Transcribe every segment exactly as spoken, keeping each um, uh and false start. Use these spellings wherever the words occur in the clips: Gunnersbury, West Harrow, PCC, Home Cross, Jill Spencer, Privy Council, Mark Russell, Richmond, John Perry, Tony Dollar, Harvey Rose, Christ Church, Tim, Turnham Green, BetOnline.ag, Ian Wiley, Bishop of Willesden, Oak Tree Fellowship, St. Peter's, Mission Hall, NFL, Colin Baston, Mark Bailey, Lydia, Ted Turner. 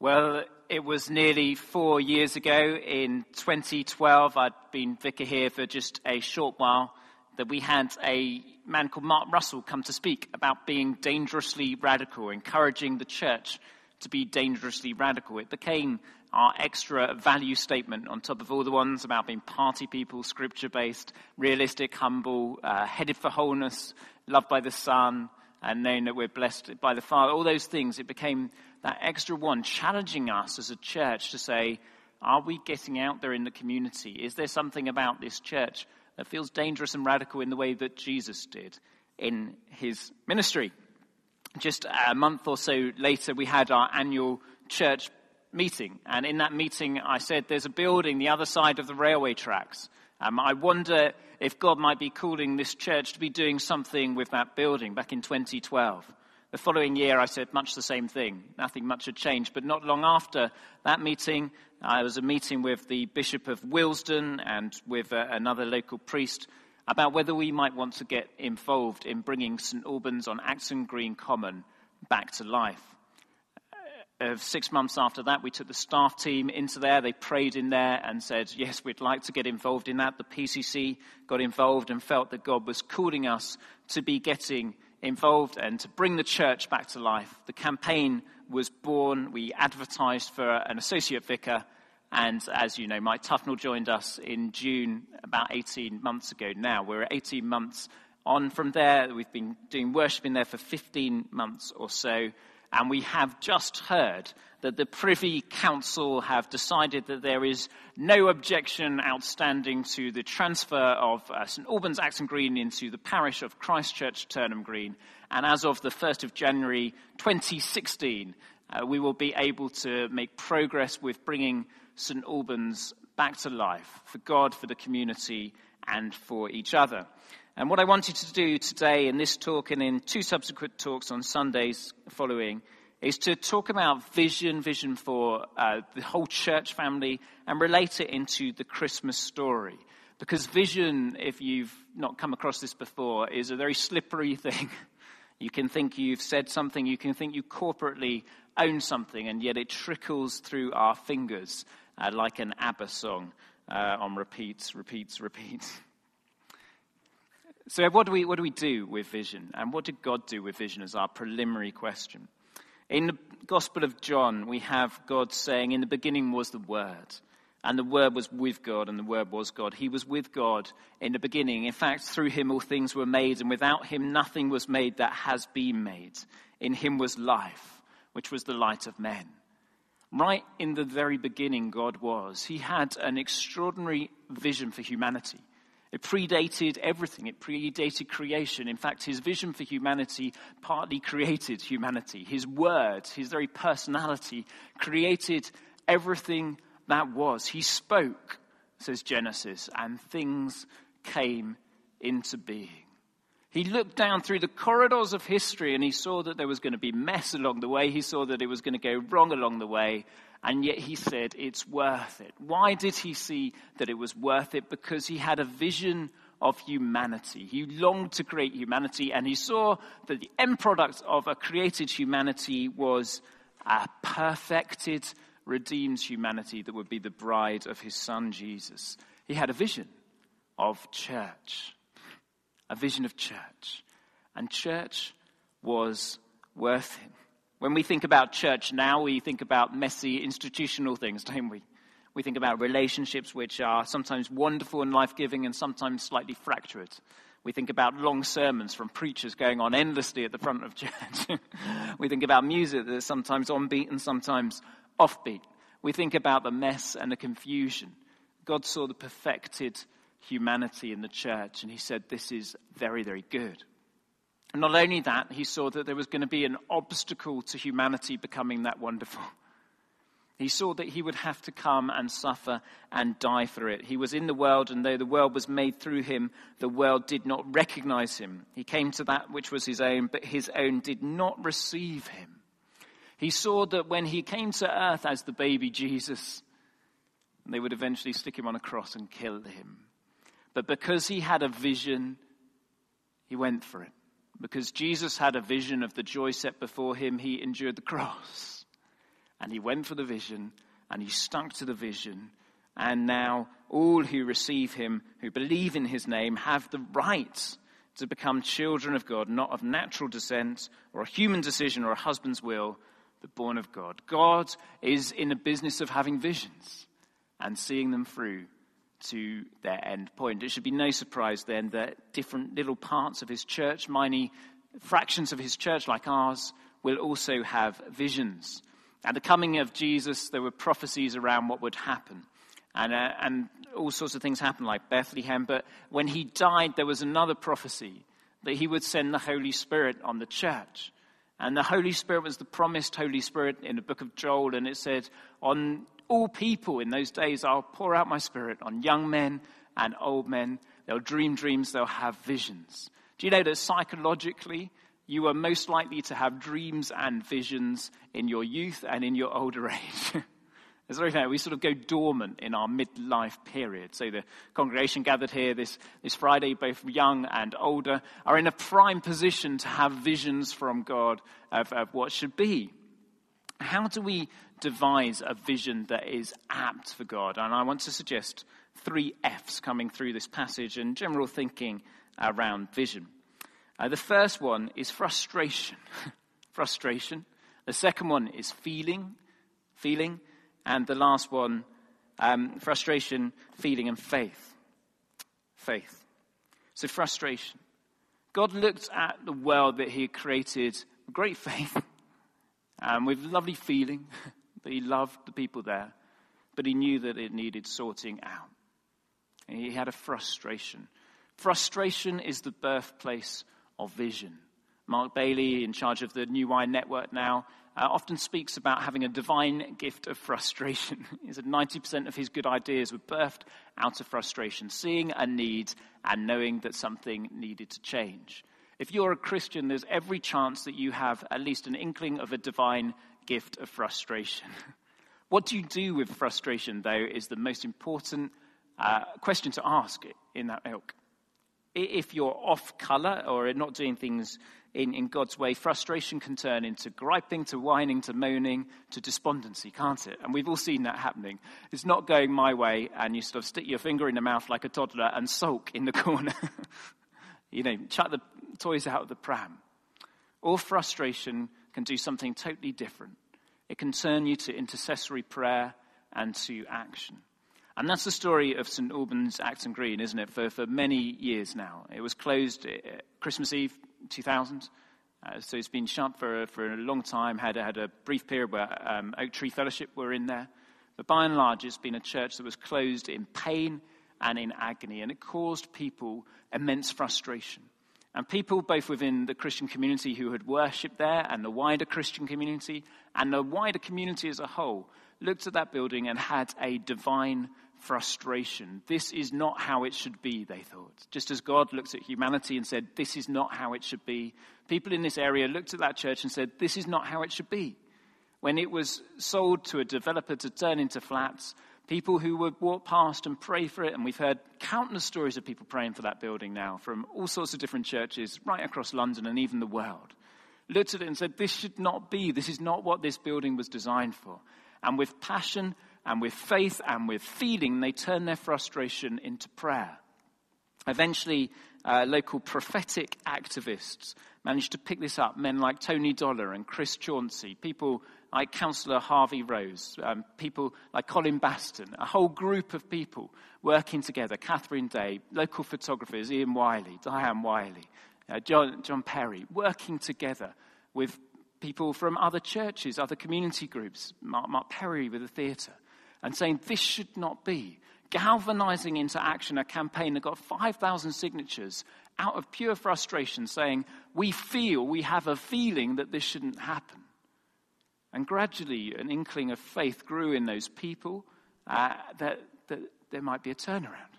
Well, it was nearly four years ago in twenty twelve, I'd been vicar here for just a short while, that we had a man called Mark Russell come to speak about being dangerously radical, encouraging the church to be dangerously radical. It became our extra value statement on top of all the ones about being party people, scripture-based, realistic, humble, uh, headed for wholeness, loved by the Son, and knowing that we're blessed by the Father. All those things, it became that extra one challenging us as a church to say, are we getting out there in the community? Is there something about this church that feels dangerous and radical in the way that Jesus did in his ministry? Just a month or so later, we had our annual church meeting. And in that meeting, I said, there's a building the other side of the railway tracks. Um, I wonder if God might be calling this church to be doing something with that building back in twenty twelve. The following year, I said much the same thing. Nothing much had changed. But not long after that meeting, I was a meeting with the Bishop of Willesden and with uh, another local priest about whether we might want to get involved in bringing Saint Albans on Acton Green Common back to life. Uh, six months after that, we took the staff team into there. They prayed in there and said, yes, we'd like to get involved in that. The P C C got involved and felt that God was calling us to be getting involved and to bring the church back to life. The campaign was born. We advertised for an associate vicar, and as you know, Mike Tufnell joined us in June, about eighteen months ago now. We're eighteen months on from there. We've been doing worship in there for fifteen months or so, and we have just heard that the Privy Council have decided that there is no objection outstanding to the transfer of uh, Saint Albans Acton Green into the parish of Christ Church, Turnham Green. And as of the first of January twenty sixteen, uh, we will be able to make progress with bringing Saint Albans back to life, for God, for the community, and for each other. And what I wanted to do today in this talk and in two subsequent talks on Sundays following is to talk about vision, vision for uh, the whole church family, and relate it into the Christmas story. Because vision, if you've not come across this before, is a very slippery thing. You can think you've said something, you can think you corporately own something, and yet it trickles through our fingers uh, like an ABBA song uh, on repeats, repeats, repeats. So what do we what do we do with vision? And what did God do with vision is our preliminary question. In the Gospel of John, we have God saying, in the beginning was the Word, and the Word was with God, and the Word was God. He was with God in the beginning. In fact, through him all things were made, and without him nothing was made that has been made. In him was life, which was the light of men. Right in the very beginning, God was. He had an extraordinary vision for humanity. It predated everything. It predated creation. In fact, his vision for humanity partly created humanity. His word, his very personality, created everything that was. He spoke, says Genesis, and things came into being. He looked down through the corridors of history and he saw that there was going to be mess along the way. He saw that it was going to go wrong along the way. And yet he said, it's worth it. Why did he see that it was worth it? Because he had a vision of humanity. He longed to create humanity, and he saw that the end product of a created humanity was a perfected, redeemed humanity that would be the bride of his son, Jesus. He had a vision of church, a vision of church. And church was worth it. When we think about church now, we think about messy institutional things, don't we? We think about relationships which are sometimes wonderful and life-giving and sometimes slightly fractured. We think about long sermons from preachers going on endlessly at the front of church. We think about music that is sometimes on-beat and sometimes off-beat. We think about the mess and the confusion. God saw the perfected humanity in the church, and he said, this is very, very good. And not only that, he saw that there was going to be an obstacle to humanity becoming that wonderful. He saw that he would have to come and suffer and die for it. He was in the world, and though the world was made through him, the world did not recognize him. He came to that which was his own, but his own did not receive him. He saw that when he came to earth as the baby Jesus, they would eventually stick him on a cross and kill him. But because he had a vision, he went for it. Because Jesus had a vision of the joy set before him, he endured the cross. and he went for the vision, and he stuck to the vision, and now all who receive him, who believe in his name, have the right to become children of God, not of natural descent or a human decision or a husband's will, but born of God. God is in the business of having visions and seeing them through to their end point. It should be no surprise then that different little parts of his church, minor fractions of his church like ours, will also have visions. At the coming of Jesus, there were prophecies around what would happen. And, uh, and all sorts of things happened, like Bethlehem. But when he died, there was another prophecy that he would send the Holy Spirit on the church. And the Holy Spirit was the promised Holy Spirit in the book of Joel. And it said, on all people in those days, I'll pour out my spirit on young men and old men. They'll dream dreams, they'll have visions. Do you know that psychologically, you are most likely to have dreams and visions in your youth and in your older age? It's very fair. We sort of go dormant in our midlife period. So the congregation gathered here this, this Friday, both young and older, are in a prime position to have visions from God of, of what should be. How do we devise a vision that is apt for God? And I want to suggest three F's coming through this passage and general thinking around vision. Uh, the first one is frustration. frustration. The second one is feeling. Feeling. And the last one, um, frustration, feeling, and faith. Faith. So frustration. God looked at the world that he had created with great faith and with lovely feeling that he loved the people there, but he knew that it needed sorting out. And he had a frustration. Frustration is the birthplace of vision. Mark Bailey, in charge of the New Wine Network now, Uh, often speaks about having a divine gift of frustration. He said ninety percent of his good ideas were birthed out of frustration, seeing a need and knowing that something needed to change. If you're a Christian, there's every chance that you have at least an inkling of a divine gift of frustration. What do you do with frustration, though, is the most important uh, question to ask in that ilk. If you're off colour or not doing things in, in God's way, frustration can turn into griping, to whining, to moaning, to despondency, can't it? And we've all seen that happening. It's not going my way, and you sort of stick your finger in the mouth like a toddler and sulk in the corner. You know, chuck the toys out of the pram. Or frustration can do something totally different. It can turn you to intercessory prayer and to action. And that's the story of Saint Albans, Acton Green, isn't it, for, for many years now. It was closed at Christmas Eve two thousand, uh, so it's been shut for, for a long time, had, had a brief period where um, Oak Tree Fellowship were in there. But by and large, it's been a church that was closed in pain and in agony, and it caused people immense frustration. And people both within the Christian community who had worshipped there and the wider Christian community and the wider community as a whole looked at that building and had a divine frustration. This is not how it should be, they thought. Just as God looked at humanity and said, this is not how it should be, people in this area looked at that church and said, this is not how it should be. When it was sold to a developer to turn into flats, people who would walk past and pray for it, and we've heard countless stories of people praying for that building now from all sorts of different churches right across London and even the world, looked at it and said, this should not be. This is not what this building was designed for. And with passion and with faith and with feeling, they turn their frustration into prayer. Eventually, uh, local prophetic activists managed to pick this up. Men like Tony Dollar and Chris Chauncey, people like Councillor Harvey Rose, um, people like Colin Baston, a whole group of people working together, Catherine Day, local photographers, Ian Wiley, Diane Wiley, uh, John, John Perry, working together with people from other churches, other community groups, Mark, Mark Perry with the theatre, and saying this should not be. Galvanising into action a campaign that got five thousand signatures out of pure frustration, saying we feel, we have a feeling that this shouldn't happen. And gradually an inkling of faith grew in those people uh, that, that there might be a turnaround.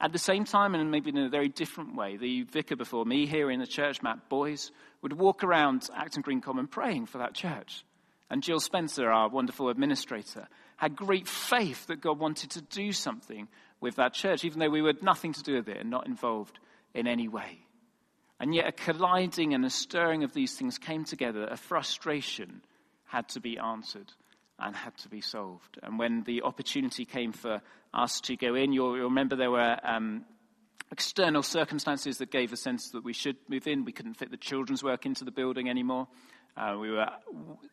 At the same time, and maybe in a very different way, the vicar before me here in the church, Matt Boyes, would walk around Acton Green Common praying for that church. And Jill Spencer, our wonderful administrator, had great faith that God wanted to do something with that church, even though we had nothing to do with it and not involved in any way. And yet a colliding and a stirring of these things came together, a frustration had to be answered and had to be solved. And when the opportunity came for us to go in, you'll, you'll remember there were um, external circumstances that gave a sense that we should move in. We couldn't fit the children's work into the building anymore. Uh, we were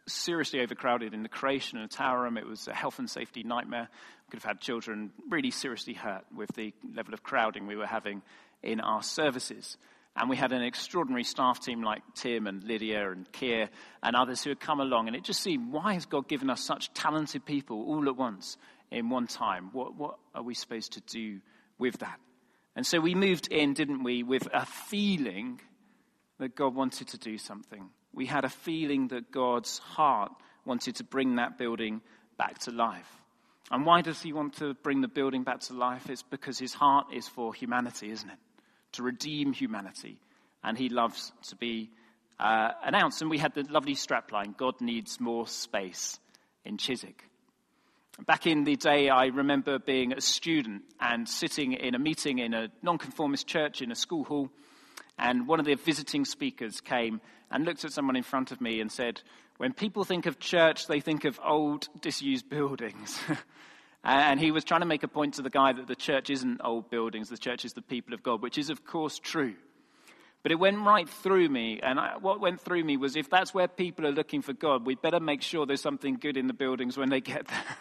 seriously overcrowded in the creche and the tower room. It was a health and safety nightmare. We could have had children really seriously hurt with the level of crowding we were having in our services. And we had an extraordinary staff team like Tim and Lydia and Keir and others who had come along. And it just seemed, why has God given us such talented people all at once in one time? What, what are we supposed to do with that? And so we moved in, didn't we, with a feeling that God wanted to do something. We had a feeling that God's heart wanted to bring that building back to life. And why does he want to bring the building back to life? It's because his heart is for humanity, isn't it? To redeem humanity. And he loves to be uh, announced. And we had the lovely strapline, God needs more space in Chiswick. Back in the day, I remember being a student and sitting in a meeting in a nonconformist church in a school hall. And one of the visiting speakers came and looked at someone in front of me and said, when people think of church, they think of old, disused buildings. And he was trying to make a point to the guy that the church isn't old buildings, the church is the people of God, which is, of course, true. But it went right through me, and I, what went through me was, if that's where people are looking for God, we'd better make sure there's something good in the buildings when they get there.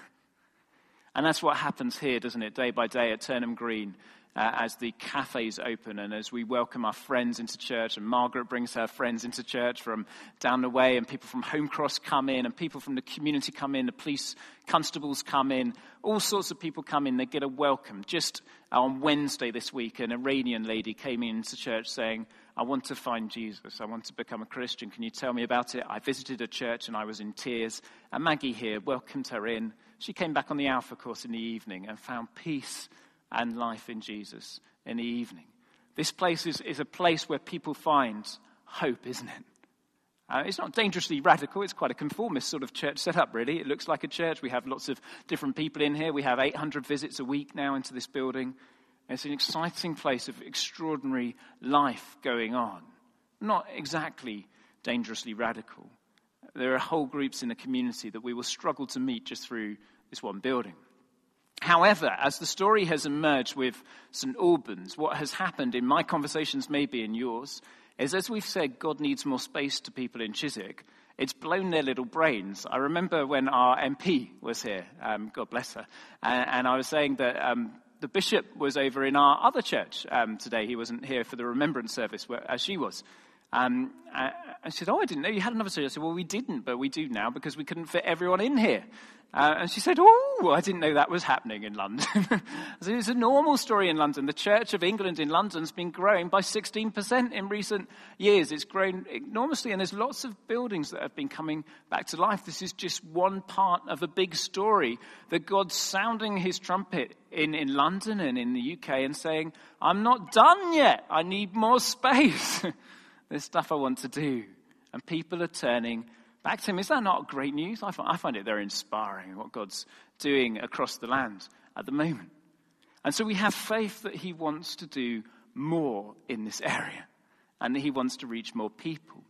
And that's what happens here, doesn't it, day by day at Turnham Green, uh, as the cafes open and as we welcome our friends into church, and Margaret brings her friends into church from down the way, and people from Home Cross come in, and people from the community come in, the police constables come in, all sorts of people come in, they get a welcome. Just on Wednesday this week, an Iranian lady came into church saying, I want to find Jesus, I want to become a Christian, can you tell me about it? I visited a church and I was in tears, and Maggie here welcomed her in. She came back on the Alpha course in the evening and found peace and life in Jesus in the evening. This place is, is a place where people find hope, isn't it? Uh, it's not dangerously radical. It's quite a conformist sort of church setup, really. It looks like a church. We have lots of different people in here. We have eight hundred visits a week now into this building. It's an exciting place of extraordinary life going on. Not exactly dangerously radical. There are whole groups in the community that we will struggle to meet just through this one building. However, as the story has emerged with Saint Albans, what has happened in my conversations, maybe in yours, is as we've said, God needs more space to people in Chiswick, it's blown their little brains. I remember when our M P was here, um, God bless her, and, and I was saying that um, the bishop was over in our other church um, today. He wasn't here for the remembrance service where, as she was. Um, and she said, oh, I didn't know you had another service. I said, well, we didn't, but we do now because we couldn't fit everyone in here. Uh, and she said, oh, I didn't know that was happening in London. I said, it's a normal story in London. The Church of England in London's been growing by sixteen percent in recent years. It's grown enormously, and there's lots of buildings that have been coming back to life. This is just one part of a big story that God's sounding his trumpet in, in London and in the U K and saying, I'm not done yet. I need more space. There's stuff I want to do. And people are turning back to him. Is that not great news? I find, I find it very inspiring, what God's doing across the land at the moment. And so we have faith that he wants to do more in this area. And that he wants to reach more people.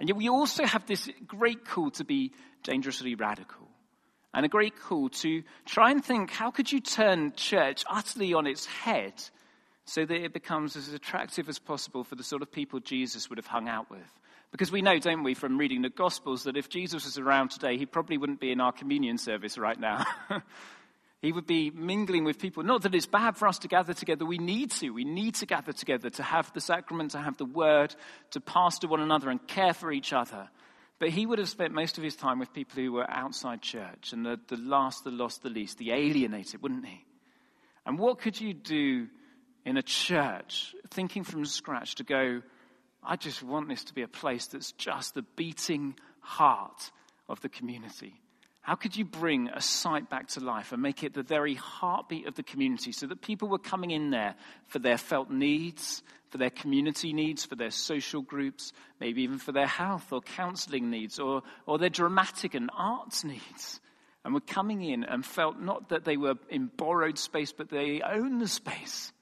And yet we also have this great call to be dangerously radical. And a great call to try and think, how could you turn church utterly on its head so that it becomes as attractive as possible for the sort of people Jesus would have hung out with? Because we know, don't we, from reading the Gospels, that if Jesus was around today, he probably wouldn't be in our communion service right now. He would be mingling with people. Not that it's bad for us to gather together. We need to. We need to gather together to have the sacrament, to have the word, to pastor one another and care for each other. But he would have spent most of his time with people who were outside church, and the, the last, the lost, the least, the alienated, wouldn't he? And what could you do in a church, thinking from scratch, to go, I just want this to be a place that's just the beating heart of the community? How could you bring a site back to life and make it the very heartbeat of the community so that people were coming in there for their felt needs, for their community needs, for their social groups, maybe even for their health or counselling needs or, or their dramatic and arts needs, and were coming in and felt not that they were in borrowed space, but they own the space,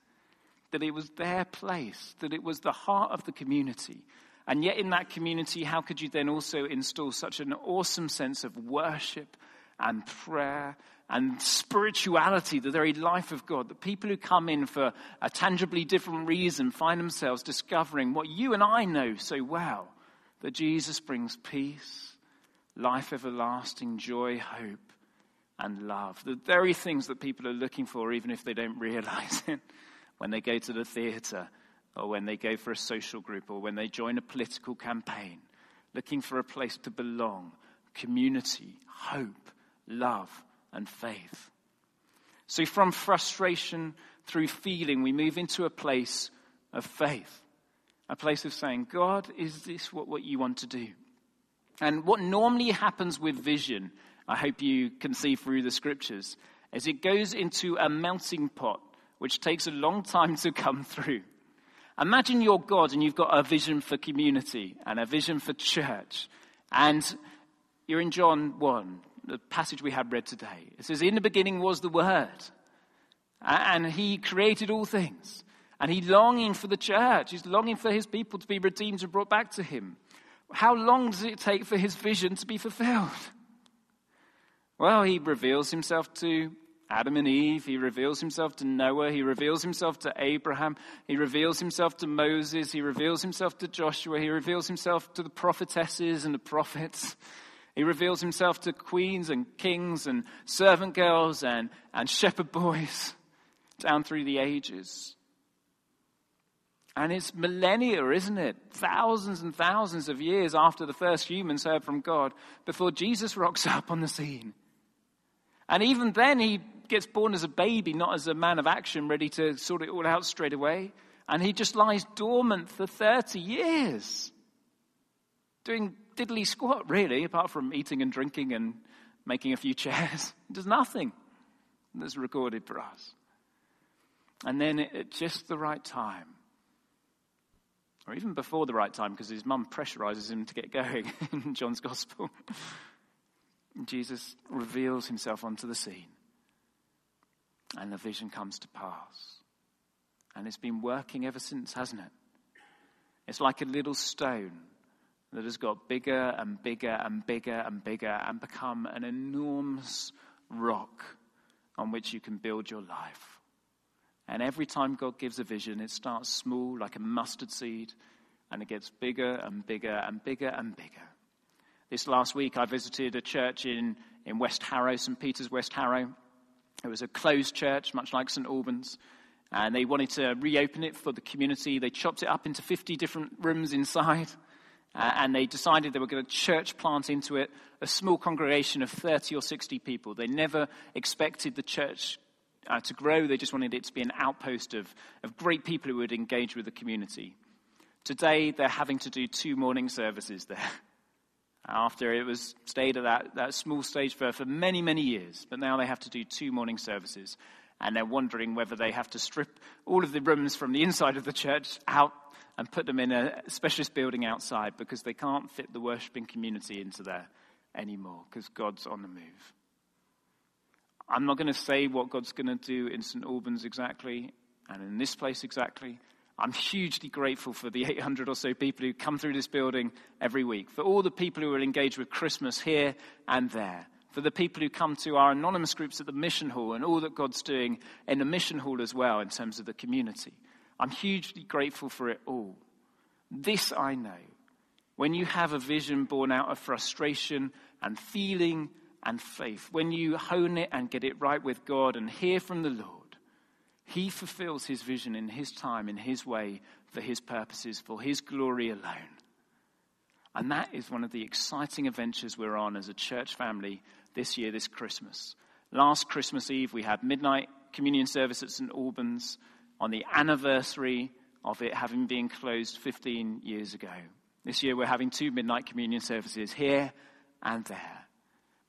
that it was their place, that it was the heart of the community, And yet in that community, how could you then also install such an awesome sense of worship and prayer and spirituality, the very life of God, that people who come in for a tangibly different reason find themselves discovering what you and I know so well, that Jesus brings peace, life everlasting, joy, hope, and love. The very things that people are looking for, even if they don't realize it, when they go to the theater, or when they go for a social group, or when they join a political campaign, looking for a place to belong, community, hope, love, and faith. So from frustration through feeling, we move into a place of faith, a place of saying, God, is this what, what you want to do? And what normally happens with vision, I hope you can see through the scriptures, is it goes into a melting pot, which takes a long time to come through. Imagine you're God and you've got a vision for community and a vision for church. And you're in John one, the passage we had read today. It says, in the beginning was the Word, and he created all things. And he's longing for the church. He's longing for his people to be redeemed and brought back to him. How long does it take for his vision to be fulfilled? Well, he reveals himself to Adam and Eve. He reveals himself to Noah. He reveals himself to Abraham. He reveals himself to Moses. He reveals himself to Joshua. He reveals himself to the prophetesses and the prophets. He reveals himself to queens and kings and servant girls and, and shepherd boys down through the ages. And it's millennia, isn't it? Thousands and thousands of years after the first humans heard from God, before Jesus rocks up on the scene. And even then, he gets born as a baby, not as a man of action, ready to sort it all out straight away. And he just lies dormant for thirty years, doing diddly squat, really, apart from eating and drinking and making a few chairs. He does nothing that's recorded for us. And then at just the right time, or even before the right time, because his mum pressurizes him to get going in John's Gospel, Jesus reveals himself onto the scene. And the vision comes to pass. And it's been working ever since, hasn't it? It's like a little stone that has got bigger and bigger and bigger and bigger and become an enormous rock on which you can build your life. And every time God gives a vision, it starts small, like a mustard seed, and it gets bigger and bigger and bigger and bigger. This last week, I visited a church in, in West Harrow, Saint Peter's, West Harrow. It was a closed church, much like Saint Albans, and they wanted to reopen it for the community. They chopped it up into fifty different rooms inside, uh, and they decided they were going to church plant into it a small congregation of thirty or sixty people. They never expected the church Uh, to grow. They just wanted it to be an outpost of, of great people who would engage with the community. Today, they're having to do two morning services there. After it was stayed at that, that small stage for, for many, many years, but now they have to do two morning services, and they're wondering whether they have to strip all of the rooms from the inside of the church out and put them in a specialist building outside, because they can't fit the worshipping community into there anymore, because God's on the move. I'm not going to say what God's going to do in Saint Albans exactly, and in this place exactly. I'm hugely grateful for the eight hundred or so people who come through this building every week, for all the people who are engaged with Christmas here and there, for the people who come to our anonymous groups at the Mission Hall, and all that God's doing in the Mission Hall as well in terms of the community. I'm hugely grateful for it all. This I know. When you have a vision born out of frustration and feeling and faith, when you hone it and get it right with God and hear from the Lord, he fulfills his vision in his time, in his way, for his purposes, for his glory alone. And that is one of the exciting adventures we're on as a church family this year, this Christmas. Last Christmas Eve, we had midnight communion service at Saint Albans on the anniversary of it having been closed fifteen years ago. This year, we're having two midnight communion services here and there.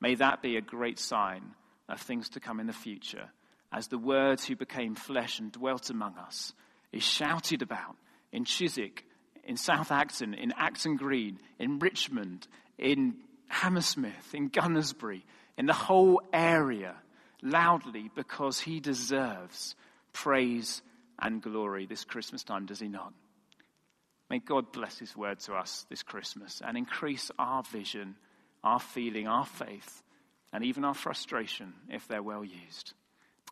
May that be a great sign of things to come in the future, as the Word who became flesh and dwelt among us is shouted about in Chiswick, in South Acton, in Acton Green, in Richmond, in Hammersmith, in Gunnersbury, in the whole area, loudly, because he deserves praise and glory this Christmas time, does he not? May God bless his word to us this Christmas and increase our vision, our feeling, our faith, and even our frustration if they're well used.